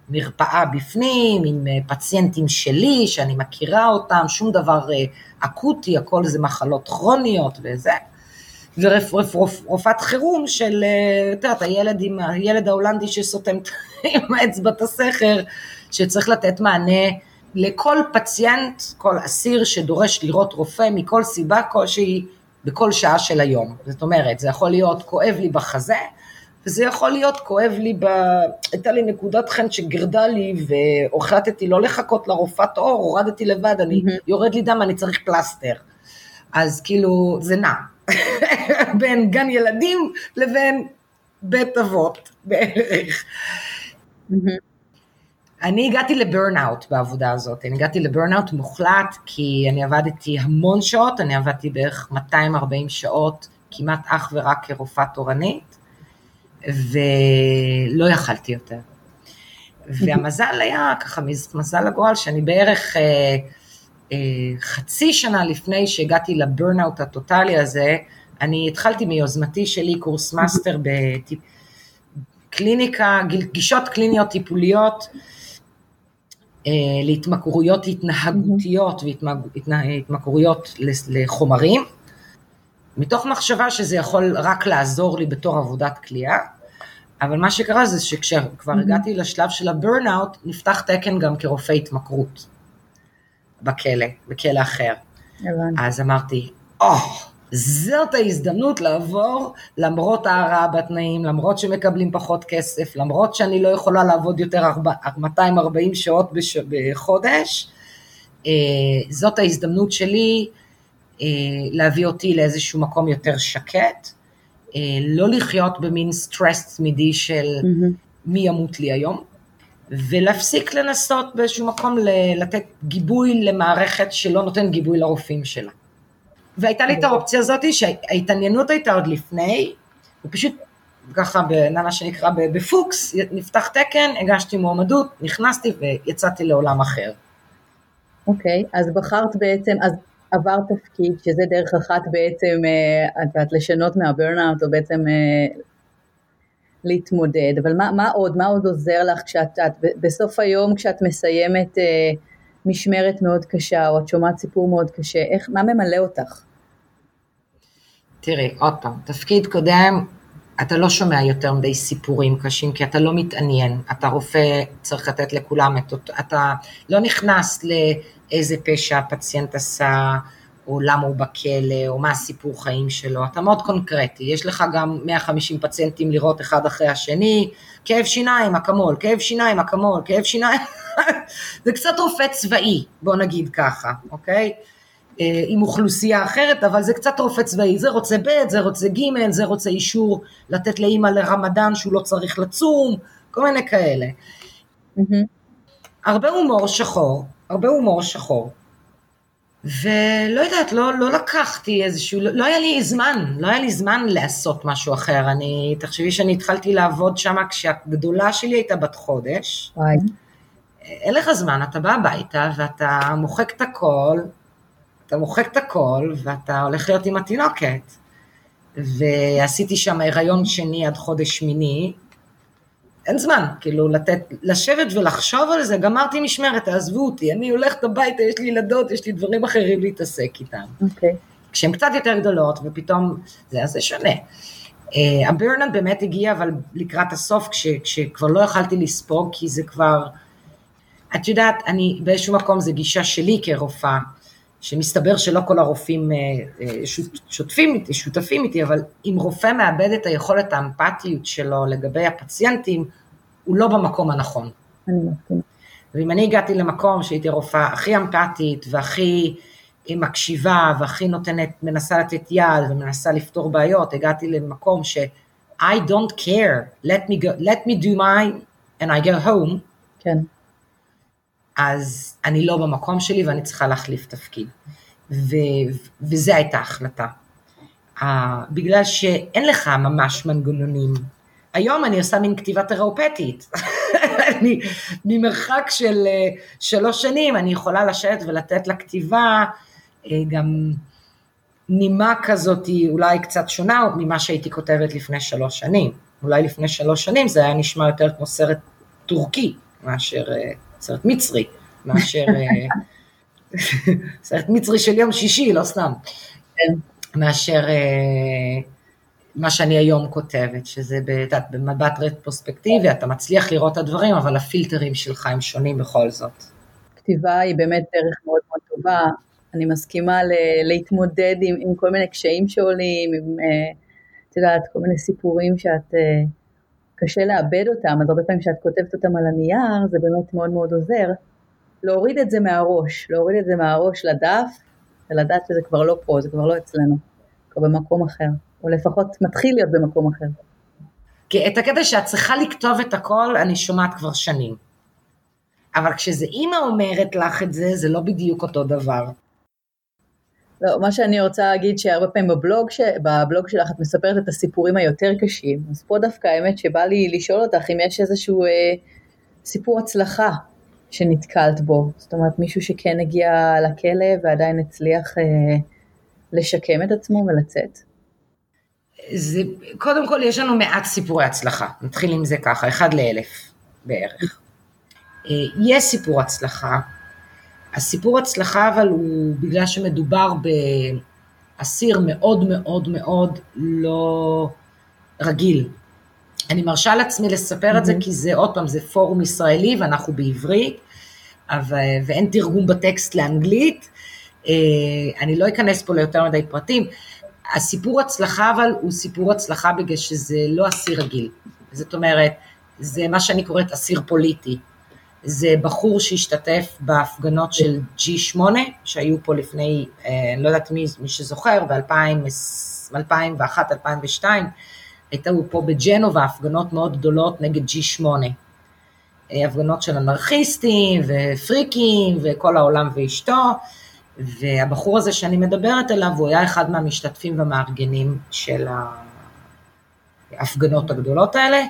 במרפאה בפנים, עם פציינטים שלי, שאני מכירה אותם, שום דבר אקוטי, הכל זה מחלות כרוניות וזה, ורופאת חירום של, אתה יודע, הילד ההולנדי שסותם עם האצבע את הסכר, שצריך לתת מענה, לכל פציינט, כל אסיר שדורש לראות רופא, מכל סיבה כלשהי, בכל שעה של היום, זאת אומרת, זה יכול להיות כואב לי בחזה, וזה יכול להיות כואב לי, הייתה לי נקודת חן שגרדה לי, והוחלטתי לא לחכות לרופאת אור, הורדתי לבד, אני יורד לי דם, אני צריך פלסטר, אז כאילו זה נע, בין גן ילדים לבין בית אבות, בערך. אני הגעתי לברנאוט בעבודה הזאת, אני הגעתי לברנאוט מוחלט, כי אני עבדתי המון שעות, אני עבדתי בערך 240 שעות, כמעט אך ורק כרופאה תורנית, ולא יכלתי יותר. והמזל היה, ככה מזל הגורל, שאני בערך חצי שנה לפני שהגעתי לברנאוט הטוטלי הזה, אני התחלתי מיוזמתי שלי קורס מאסטר בקליניקה, גישות קליניות טיפוליות, להתמקרויות התנהגותיות והתמקרויות לחומרים, מתוך מחשבה שזה יכול רק לעזור לי בתור עבודת כליאה, אבל מה שקרה זה שכשכבר הגעתי לשלב של הברנאוט, נפתח תקן גם כרופא התמקרות, בכלא אחר. אז אמרתי, זאת ההזדמנות לעבור, למרות ההרעה בתנאים, למרות שמקבלים פחות כסף, למרות שאני לא יכולה לעבוד יותר 240 שעות בחודש, זאת ההזדמנות שלי להביא אותי לאיזשהו מקום יותר שקט, לא לחיות במין סטרס תמידי של מי ימות לי היום, ולהפסיק לנסות באיזשהו מקום לתת גיבוי למערכת שלא נותן גיבוי לרופאים שלה. והייתה לי את האופציה הזאת שההתעניינות הייתה עוד לפני, ופשוט ככה בננה שנקרא בפוקס, נפתח תקן, הגשתי מועמדות, נכנסתי ויצאתי לעולם אחר. אוקיי, אז בחרת בעצם, אז עבר תפקיד, שזה דרך אחת בעצם, את לשנות מהברנאוט, או בעצם להתמודד, אבל מה עוד עוזר לך בסוף היום, כשאת מסיימת משמרת מאוד קשה, או את שומעת סיפור מאוד קשה, מה ממלא אותך? תראי, עוד פעם, תפקיד קודם, אתה לא שומע יותר מדי סיפורים קשים, כי אתה לא מתעניין, אתה רופא, צריך לתת לכולם, אתה לא נכנס לאיזה פשע הפציינט עשה, או למה הוא בכלא, או מה הסיפור חיים שלו, אתה מאוד קונקרטי, יש לך גם 150 פציינטים לראות אחד אחרי השני, כאב שיניים, אקמול, כאב שיניים, אקמול, כאב שיניים, זה קצת רופא צבאי, בוא נגיד ככה, אוקיי? עם אוכלוסייה אחרת, אבל זה קצת רופא צבאי, זה רוצה ב', זה רוצה ג', זה רוצה אישור לתת לאמא לרמדאן שהוא לא צריך לצום, כל מיני כאלה. הרבה הומור שחור, ולא יודעת, לא לקחתי איזשהו, לא היה לי זמן לעשות משהו אחר, אני, תחשבי שאני התחלתי לעבוד שם כשהגדולה שלי הייתה בת חודש, אין לך זמן, אתה בא הביתה ואתה מוחק את הכל, ואתה הולך להיות עם התינוקת, ועשיתי שם הריון שני עד חודש שמיני, אין זמן, כאילו לשבת ולחשוב על זה, גמרתי משמרת, תעזבו אותי, אני הולכת הביתה, יש לי ילדות, יש לי דברים אחרים להתעסק איתם. Okay. כשהן קצת יותר גדולות, ופתאום זה שונה. הברנאוט באמת הגיע, אבל לקראת הסוף, כשכבר לא יכלתי לספוג, כי זה כבר, את יודעת, אני באיזשהו מקום, זה גישה שלי כרופאה, שמסתבר שלא כל הרופאים שותפים איתי, אבל אם רופא מאבד את היכולת האמפתיות שלו לגבי הפציינטים, הוא לא במקום הנכון. ואם אני הגעתי למקום שהייתי רופאה הכי אמפתית, והכי מקשיבה, והכי נותנת, מנסה לתת יד, ומנסה לפתור בעיות, הגעתי למקום ש- I don't care, let me do mine, and I go home. כן. אז אני לא במקום שלי ואני צריכה להחליף תפקיד, וזה הייתה החלטה, בגלל שאין לך ממש מנגנונים, היום אני עושה מין כתיבה תראופטית, ממרחק של 3 שנים אני יכולה לשבת ולתת לכתיבה, גם נימה כזאת היא אולי קצת שונה ממה שהייתי כותבת לפני 3 שנים, אולי לפני 3 שנים זה היה נשמע יותר כמו סרט טורקי, מאשר... סרט מצרי, מאשר, סרט מצרי של יום שישי, לא סתם, מאשר מה שאני היום כותבת, שזה במבט רטרוספקטיבי, אתה מצליח לראות את הדברים, אבל הפילטרים שלך הם שונים בכל זאת. כתיבה היא באמת דרך מאוד מאוד טובה, אני מסכימה להתמודד עם כל מיני קשיים שעולים, עם, את יודעת, כל מיני סיפורים שאת... קשה לאבד אותם, אז הרבה פעמים שאת כותבת אותם על הנייר, זה באמת מאוד מאוד עוזר, להוריד את זה מהראש, לדף, ולדעת שזה כבר לא פה, זה כבר לא אצלנו, כבר במקום אחר, או לפחות מתחיל להיות במקום אחר. כי את הקטע שאת צריכה לכתוב את הכל, אני שומעת כבר שנים, אבל כשזה אימא אומרת לך את זה, זה לא בדיוק אותו דבר. לא, מה שאני רוצה להגיד שהרבה פעמים בבלוג שלך את מספרת את הסיפורים היותר קשים, אז פה דווקא האמת שבא לי לשאול אותך אם יש איזשהו סיפור הצלחה שנתקלת בו, זאת אומרת מישהו שכן הגיע לכלא ועדיין הצליח לשקם את עצמו ולצאת. זה, קודם כל יש לנו מעט סיפורי הצלחה, נתחיל עם זה ככה, 1 ל-1000 בערך. יש סיפור הצלחה, הסיפור הצלחה אבל הוא בגלל שמדובר באסיר מאוד מאוד מאוד לא רגיל. אני מרשה לעצמי לספר את זה כי זה עוד פעם זה פורום ישראלי ואנחנו בעברית, ואין תרגום בטקסט לאנגלית, אני לא אכנס פה ליותר מדי פרטים. הסיפור הצלחה אבל הוא סיפור הצלחה בגלל שזה לא אסיר רגיל, זאת אומרת זה מה שאני קוראת אסיר פוליטי. זה בחור שהשתתף בהפגנות של G8, שהיו פה לפני, לא יודעת מי שזוכר, ב-2001-2002, הייתה הוא פה בג'נובה, הפגנות מאוד גדולות נגד G8, הפגנות של אנרכיסטים ופריקים וכל העולם ואשתו, והבחור הזה שאני מדברת עליו, הוא היה אחד מהמשתתפים והמארגנים של ההפגנות הגדולות האלה,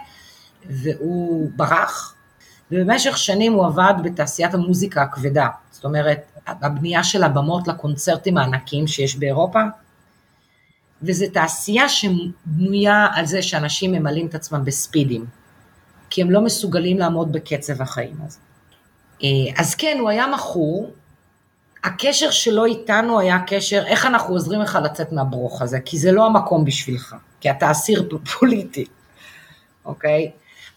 והוא ברח, ובמשך שנים הוא עבד בתעשיית המוזיקה הכבדה, זאת אומרת, הבנייה של הבמות לקונצרטים הענקים שיש באירופה, וזו תעשייה שבנויה על זה שאנשים ממלאים את עצמם בספידים, כי הם לא מסוגלים לעמוד בקצב החיים הזה. אז כן, הוא היה מכור, הקשר שלו איתנו היה קשר, איך אנחנו עוזרים לך לצאת מהברוך הזה, כי זה לא המקום בשבילך, כי אתה אסיר פוליטי, אוקיי?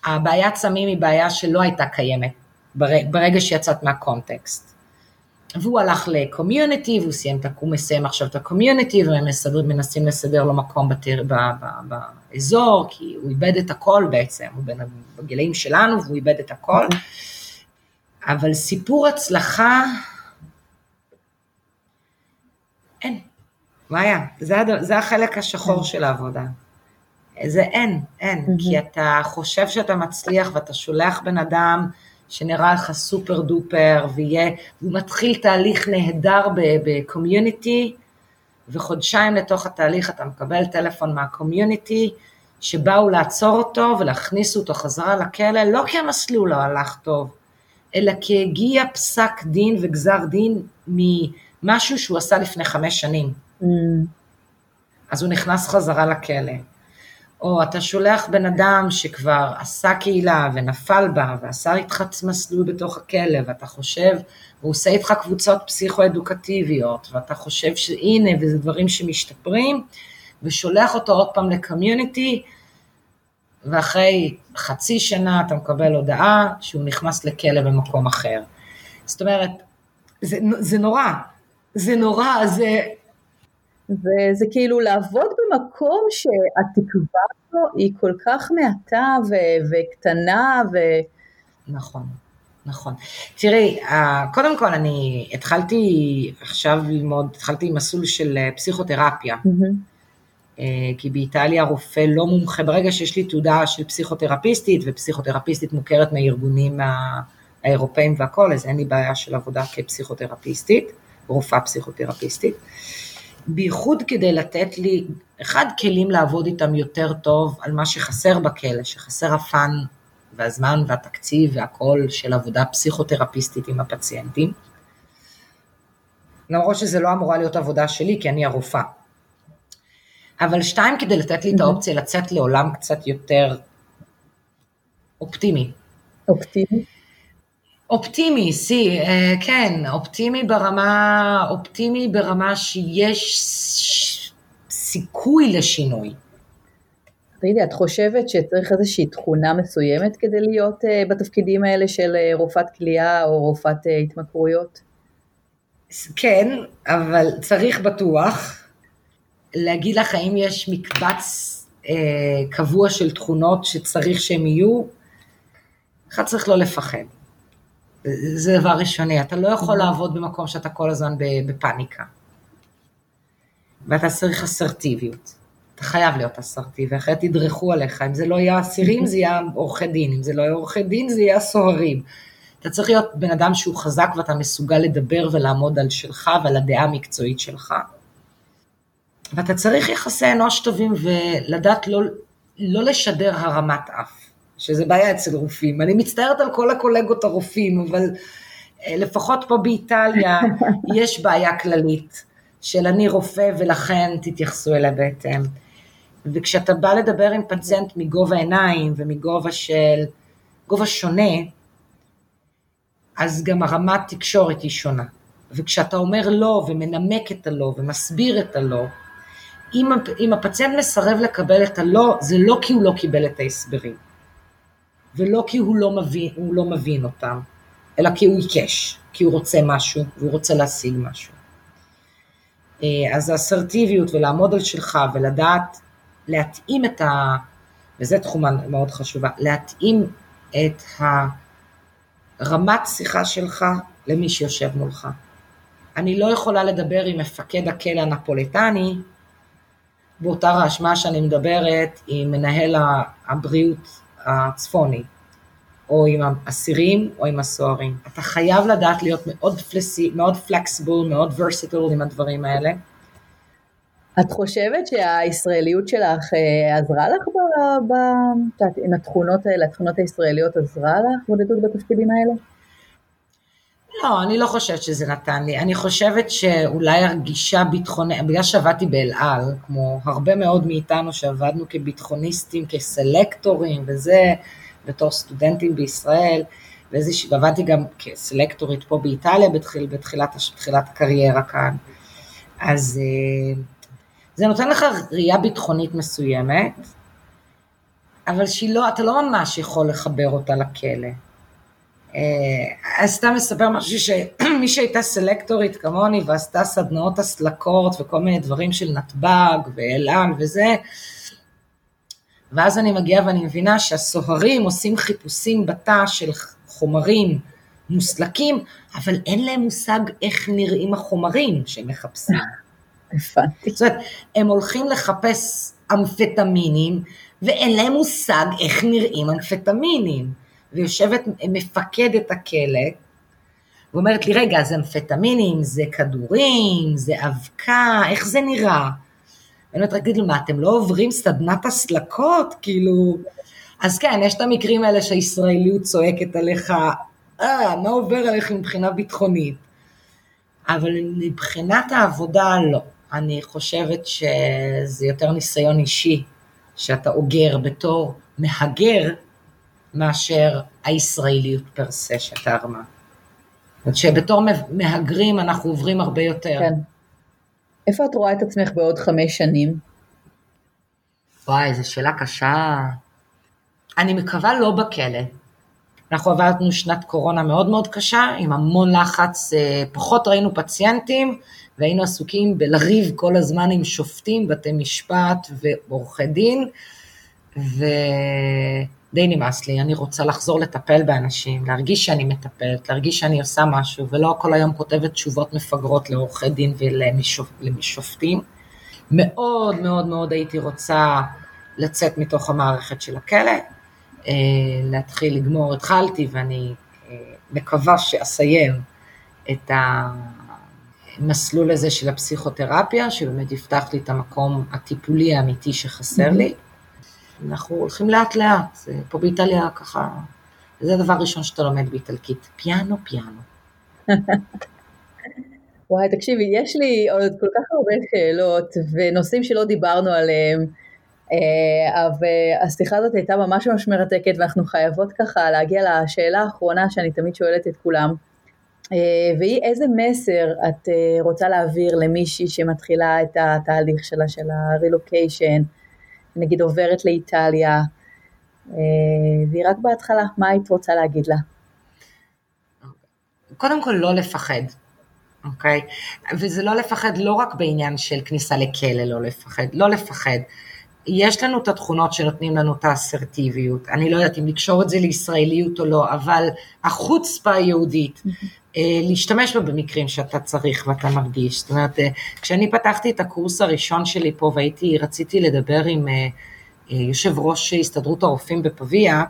הבעיית סמים היא בעיה שלא הייתה קיימת ברגע שיצאת מהקונטקסט. והוא הלך לקומיוניטי, והוא מסיים עכשיו את הקומיוניטי, והם מנסים לסדר לו מקום באזור, כי הוא איבד את הכל בעצם, הוא בין הגילאים שלנו, והוא איבד את הכל, אבל סיפור הצלחה, אין, מה היה? זה החלק השחור של העבודה, זה אין, כי אתה חושב שאתה מצליח, ואתה שולח בן אדם, שנראה לך סופר דופר, והוא מתחיל תהליך נהדר בקומיוניטי, וחודשיים לתוך התהליך אתה מקבל טלפון מהקומיוניטי, שבאו לעצור אותו ולהכניס אותו חזרה לכלא, לא כי המסלול לא הלך טוב, אלא כי הגיע פסק דין וגזר דין ממשהו שהוא עשה לפני 5 שנים. אז הוא נכנס חזרה לכלא. או אתה שולח בן אדם שכבר עשה קהילה ונפל בה, ועשה איתך מסלול בתוך הכלא, ואתה חושב, והוא עושה איתך קבוצות פסיכו-אדוקטיביות, ואתה חושב שהנה, וזה דברים שמשתפרים, ושולח אותו עוד פעם לקומיוניטי, ואחרי חצי שנה אתה מקבל הודעה, שהוא נכנס לכלא במקום אחר. זאת אומרת, זה נורא, זה נורא, זה... וזה כאילו לעבוד במקום שהתקווה שלו היא כל כך מעטה וקטנה ו... נכון, נכון. תראי, קודם כל אני התחלתי עכשיו ללמוד, התחלתי עם מסלול של פסיכותרפיה, כי באיטליה רופא לא מומחה, ברגע שיש לי תעודה של פסיכותרפיסטית, ופסיכותרפיסטית מוכרת מהארגונים האירופאים והכל, אז אין לי בעיה של עבודה כפסיכותרפיסטית, רופאה פסיכותרפיסטית, בייחוד כדי לתת לי, אחד, כלים לעבוד איתם יותר טוב על מה שחסר בכלא, שחסר הפן והזמן והתקציב והכל של עבודה פסיכותרפיסטית עם הפציינטים. למרות שזה לא אמורה להיות עבודה שלי, כי אני הרופאה. אבל 2, כדי לתת לי את האופציה לצאת לעולם קצת יותר אופטימי. אופטימי? אופטימי, כן, אופטימי ברמה שיש סיכוי לשינוי. תגידי, את חושבת שצריך איזושהי תכונה מסוימת כדי להיות בתפקידים האלה של רופאת כליאה או רופאת התמכרויות? כן, אבל צריך בטוח להגיד לך האם יש מקבץ קבוע של תכונות שצריך שהם יהיו, אחד צריך לא לפחד. זה דבר ראשוני, אתה לא יכול לעבוד במקום שאתה כל הזמן בפאניקה, ואתה צריך אסרטיביות, אתה חייב להיות אסרטיבי, אחרי תדרכו עליך, אם זה לא יהיה אסירים זה יהיה עורכי דין, אם זה לא יהיה עורכי דין זה יהיה סוהרים, אתה צריך להיות בן אדם שהוא חזק ואתה מסוגל לדבר ולעמוד על שלך ועל הדעה המקצועית שלך, ואתה צריך יחסי אנוש טובים ולדעת לא לשדר הרמת אף, שזה בעיה אצל רופאים, אני מצטערת על כל הקולגות הרופאים, אבל לפחות פה באיטליה יש בעיה כללית, של אני רופא ולכן תתייחסו אליה בהתאם, וכשאתה בא לדבר עם פציינט מגובה עיניים, ומגובה של, גובה שונה, אז גם הרמת תקשורת היא שונה, וכשאתה אומר לא, ומנמק את הלא, ומסביר את הלא, אם הפציינט מסרב לקבל את הלא, זה לא כי הוא לא קיבל את ההסברים, ולא כי הוא לא מבין אותם, אלא כי הוא עיקש, כי הוא רוצה משהו, והוא רוצה להשיג משהו. אז האסרטיביות ולעמוד על שלך, ולדעת להתאים את ה... וזה תחום מאוד חשובה, להתאים את הרמת שיחה שלך למי שיושב מולך. אני לא יכולה לדבר עם מפקד הכלא הנפוליטני, באותה רשמה שאני מדברת עם מנהל הבריאות, הצפוני, או עם האסירים, או עם הסוהרים. אתה חייב לדעת להיות מאוד פלקסיבול, מאוד ורסיטול עם הדברים האלה. את חושבת שהישראליות שלך עזרה לך עם התכונות האלה, התכונות הישראליות עזרה לך בודדות בתפקידים האלה? לא, אני לא חושבת שזה נתן לי. אני חושבת שאולי הרגישה ביטחונית, בגלל שעבדתי באלעל, כמו הרבה מאוד מאיתנו שעבדנו כביטחוניסטים, כסלקטורים וזה, בתור סטודנטים בישראל, ועבדתי גם כסלקטורית פה באיטליה, בתחילת הקריירה כאן. אז זה נותן לך ראייה ביטחונית מסוימת, אבל אתה לא ממש יכול לחבר אותה לכלא. אז אתה מספר משהו שמי שהייתה סלקטורית כמוני ועשתה סדנאות הסלקות וכל מיני דברים של נטבג ואלן וזה, ואז אני מגיעה ואני מבינה שהסוהרים עושים חיפושים בתא של חומרים מוסלקים, אבל אין להם מושג איך נראים החומרים שהם מחפשים. זאת אומרת, הם הולכים לחפש אמפטמינים, ואין להם מושג איך נראים אמפטמינים. ויושבת מפקדת הכלא, ואומרת לי, רגע, זה אמפטמינים, זה כדורים, זה אבקה, איך זה נראה? ואני אומרת, תגידו, מה, אתם לא עוברים סדנת הסלקות? כאילו, אז כן, יש את המקרים האלה שהישראליות צועקת עליך, מה עובר עליך מבחינה ביטחונית? אבל מבחינת העבודה, לא. אני חושבת שזה יותר ניסיון אישי, שאתה אוגר בתור מהגר, מאשר הישראליות פרסה שאתה הרמה. שבתור מהגרים אנחנו עוברים הרבה יותר. כן. איפה את רואה את עצמך בעוד 5 שנים? וואי, זו שאלה קשה. אני מקווה לא בכלא. אנחנו עברנו שנת קורונה מאוד מאוד קשה, עם המון לחץ, פחות ראינו פציינטים, והיינו עסוקים בלריב כל הזמן עם שופטים, בתי משפט ועורכי דין, ודי נמאס לי, אני רוצה לחזור לטפל באנשים, להרגיש שאני מטפלת, להרגיש שאני עושה משהו, ולא כל היום כותבת תשובות מפגרות לעורכי דין ולמשופטים. מאוד מאוד מאוד הייתי רוצה לצאת מתוך המערכת של הכלא, להתחיל לגמור, התחלתי ואני מקווה שאסיים את המסלול הזה של הפסיכותרפיה, שבאמת יפתח לי את המקום הטיפולי האמיתי שחסר לי. אנחנו הולכים לאט לאט, פה באיטליה ככה, זה הדבר הראשון שאתה לומד באיטלקית, פיאנו פיאנו. וואי, תקשיבי, יש לי עוד כל כך הרבה שאלות ונושאים שלא דיברנו עליהם, והשיחה הזאת הייתה ממש ממש מרתקת, ואנחנו חייבות ככה להגיע לשאלה האחרונה שאני תמיד שואלת את כולם, והיא איזה מסר את רוצה להעביר למישהי שמתחילה את התהליך שלה של הרילוקיישן, נגיד עוברת לאיטליה, והיא רק בהתחלה, מה היית רוצה להגיד לה? קודם כל לא לפחד, אוקיי? וזה לא לפחד לא רק בעניין של כניסה לכלא, לא לפחד, יש לנו את התכונות שנותנים לנו את האסרטיביות, אני לא יודעת אם לקשור את זה לישראליות או לא, אבל החוצפה היהודית, להשתמש בה במקרים שאתה צריך ואתה מרגיש, זאת אומרת, כשאני פתחתי את הקורס הראשון שלי פה, רציתי לדבר עם יושב ראש הסתדרות הרופאים בפביה,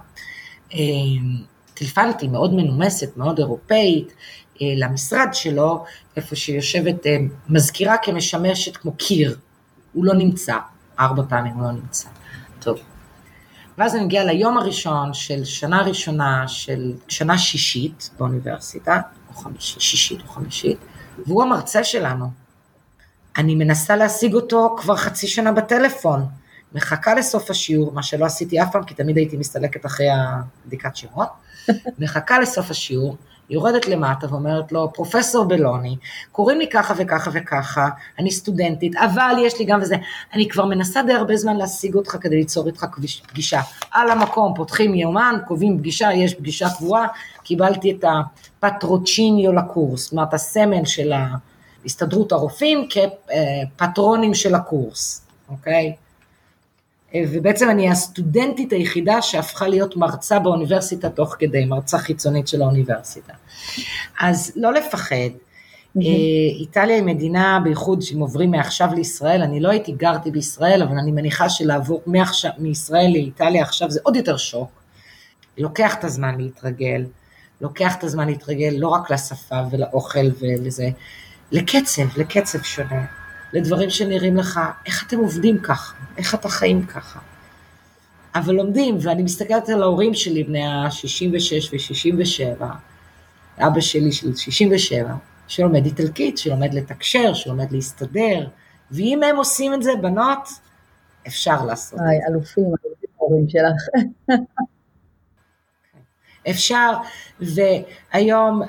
טלפנתי מאוד מנומסת, מאוד אירופאית, למשרד שלו, איפה שיושבת מזכירה כמשמשת כמו קיר, הוא לא נמצא, 4 פעמים לא נמצא. טוב. ואז אני מגיעה ליום הראשון של שנה ראשונה, של שנה שישית באוניברסיטה, או חמישית, והוא המרצה שלנו. אני מנסה להשיג אותו כבר 5 שנה בטלפון, מחכה לסוף השיעור, מה שלא עשיתי אף פעם, כי תמיד הייתי מסתלקת אחרי הבדיקת שירות, מחכה לסוף השיעור, יורדת למטה ואומרת לו, פרופסור בלוני, קוראים לי ככה וככה וככה, אני סטודנטית, אבל יש לי גם וזה, אני כבר מנסה די הרבה זמן להשיג אותך כדי ליצור איתך פגישה, על המקום, פותחים יומן, קובעים פגישה, יש פגישה קבועה, קיבלתי את הפטרוציניו לקורס, זאת אומרת, הסמל של הסתדרות הרופאים, כפטרונים של הקורס, אוקיי? ובעצם אני הסטודנטית היחידה שהפכה להיות מרצה באוניברסיטה תוך כדי, מרצה חיצונית של האוניברסיטה. אז לא לפחד, איטליה היא מדינה בייחוד שאם עוברים מעכשיו לישראל, אני לא הייתי גרתי בישראל, אבל אני מניחה שלעבור מישראל לאיטליה עכשיו זה עוד יותר שוק, לוקח את הזמן להתרגל, לא רק לשפה ולאוכל ולזה, לקצב שונה. לדברים שנראים לך, איך אתם עובדים ככה, איך אתם חיים ככה. אבל לומדים, ואני מסתכלת על ההורים שלי, בני ה-66 ו-67, אבא שלי של 67, שלומד איטלקית, שלומד לתקשר, שלומד להסתדר, ואם הם עושים את זה, בנות, אפשר לעשות. היי, אלופים, ההורים שלך. אפשר, והיום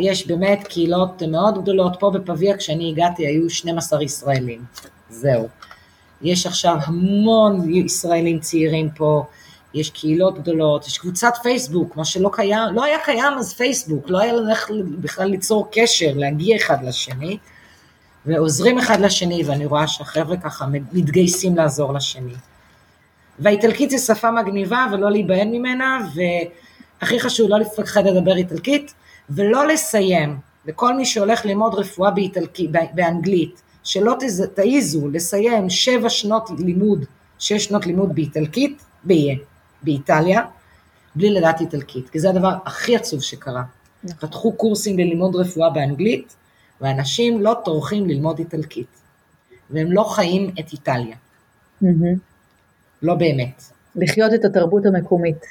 יש באמת קהילות מאוד גדולות, פה בפביה כשאני הגעתי היו 12 ישראלים, זהו, יש עכשיו המון ישראלים צעירים פה, יש קהילות גדולות, יש קבוצת פייסבוק, מה שלא קיים, לא היה קיים אז פייסבוק, לא היה בכלל ליצור קשר, להגיע אחד לשני, ועוזרים אחד לשני, ואני רואה שהחבר'ה ככה מתגייסים לעזור לשני. והאיטלקית זה שפה מגניבה, ולא להיבהל ממנה, והכי חשוב, לא לפחד לדבר איטלקית, ולא לסיים, וכל מי שהולך ללמוד רפואה באנגלית, שלא תעיזו לסיים 6 שנות לימוד באיטלקית, באיטליה, בלי לדעת איטלקית, כי זה הדבר הכי עצוב שקרה. פתחו קורסים ללימוד רפואה באנגלית, ואנשים לא טורחים ללמוד איטלקית, והם לא חיים את איטליה. לא באמת. לחיות את התרבות המקומית.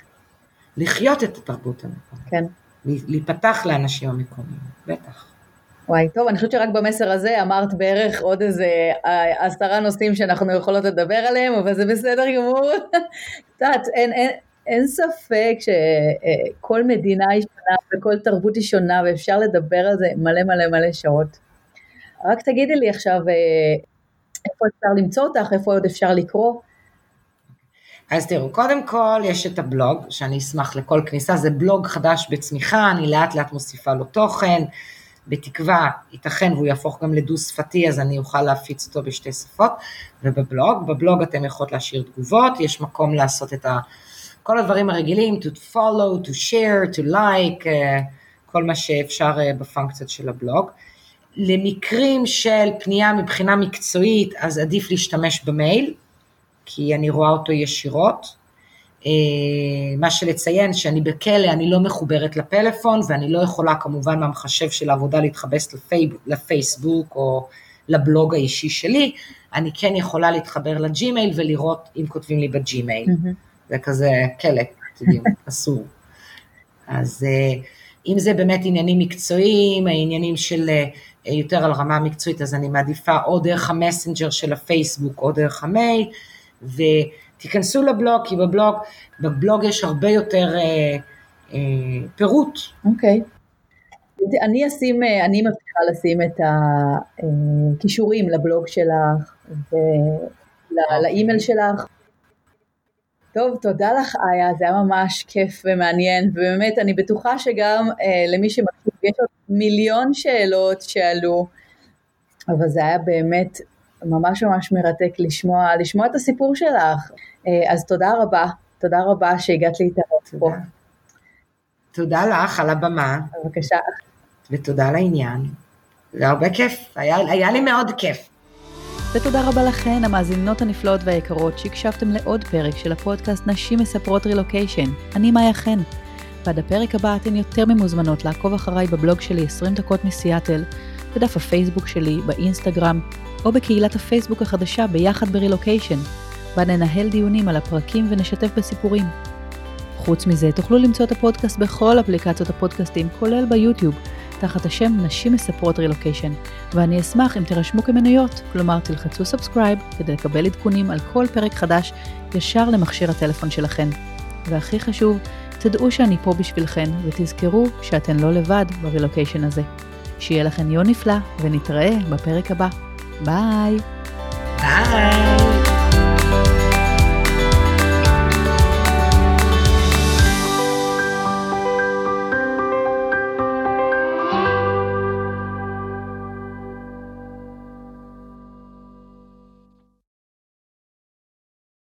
כן. להיפתח לאנשים המקומיים, בטח. וואי, טוב, אני חושבת שרק במסר הזה אמרת בערך עוד איזה 10 נושאים שאנחנו יכולות לדבר עליהם, אבל זה בסדר גמור. אין ספק שכל מדינה היא שונה וכל תרבות היא שונה, ואפשר לדבר על זה מלא מלא מלא שעות. רק תגידי לי עכשיו, איפה אפשר למצוא אותך, איפה עוד אפשר לקרוא? אז תראו, קודם כל יש את הבלוג, שאני אשמח לכל כניסה, זה בלוג חדש בצמיחה, אני לאט לאט מוסיפה לו תוכן, בתקווה ייתכן והוא יהפוך גם לדו שפתי, אז אני אוכל להפיץ אותו בשתי שפות, ובבלוג אתם יכולות להשאיר תגובות, יש מקום לעשות את כל הדברים הרגילים, to follow, to share, to like, כל מה שאפשר בפונקציות של הבלוג. למקרים של פנייה מבחינה מקצועית, אז עדיף להשתמש במייל, כי אני רואה אותו ישירות, מה שלציין שאני בכלא, אני לא מחוברת לפלאפון, ואני לא יכולה כמובן מהמחשב של העבודה להתחבש לפייסבוק, או לבלוג האישי שלי, אני כן יכולה להתחבר לג'ימייל, ולראות אם כותבים לי בג'ימייל, זה כזה כלא, תדעים, אסור. אז אם זה באמת עניינים מקצועיים, העניינים של יותר על רמה מקצועית, אז אני מעדיפה או דרך המסנג'ר של הפייסבוק, או דרך המייל, ותיכנסו לבלוג, כי בבלוג יש הרבה יותר פירוט. אוקיי. אני מבטיחה לשים את הקישורים לבלוג שלך, ולאימייל שלך. טוב, תודה לך איה, זה היה ממש כיף ומעניין, ובאמת אני בטוחה שגם למי שמקשיב יש עוד מיליון שאלות שעלו, אבל זה היה באמת ממש ממש מרתק לשמוע את הסיפור שלך, אז תודה רבה שהגעת להתארח פה. תודה לך על הבמה. בבקשה. ותודה על העניין, זה הרבה כיף, היה לי מאוד כיף. ותודה רבה לכן, המאזינות הנפלאות והיקרות, שהקשבתם לעוד פרק של הפודקאסט נשים מספרות רילוקיישן. אני מאיה חן. ועד הפרק הבא אתן יותר ממוזמנות לעקוב אחריי בבלוג שלי 20 דקות מסיאטל, בדף הפייסבוק שלי, באינסטגרם, או בקהילת הפייסבוק החדשה ביחד ברילוקיישן, בה ננהל דיונים על הפרקים ונשתף בסיפורים. חוץ מזה, תוכלו למצוא את הפודקאסט בכל אפליקציות הפודקאסטים, כולל ביוטיוב, תחת השם נשים מספרות רילוקיישן, ואני אשמח אם תרשמו כמנויות, כלומר תלחצו סאבסקרייב כדי לקבל עדכונים על כל פרק חדש ישר למכשיר הטלפון שלכן. והכי חשוב, תדעו שאני פה בשבילכן ותזכרו שאתן לא לבד ברילוקיישן הזה. שיהיה לכן יום נפלא ונתראה בפרק הבא. ביי! ביי!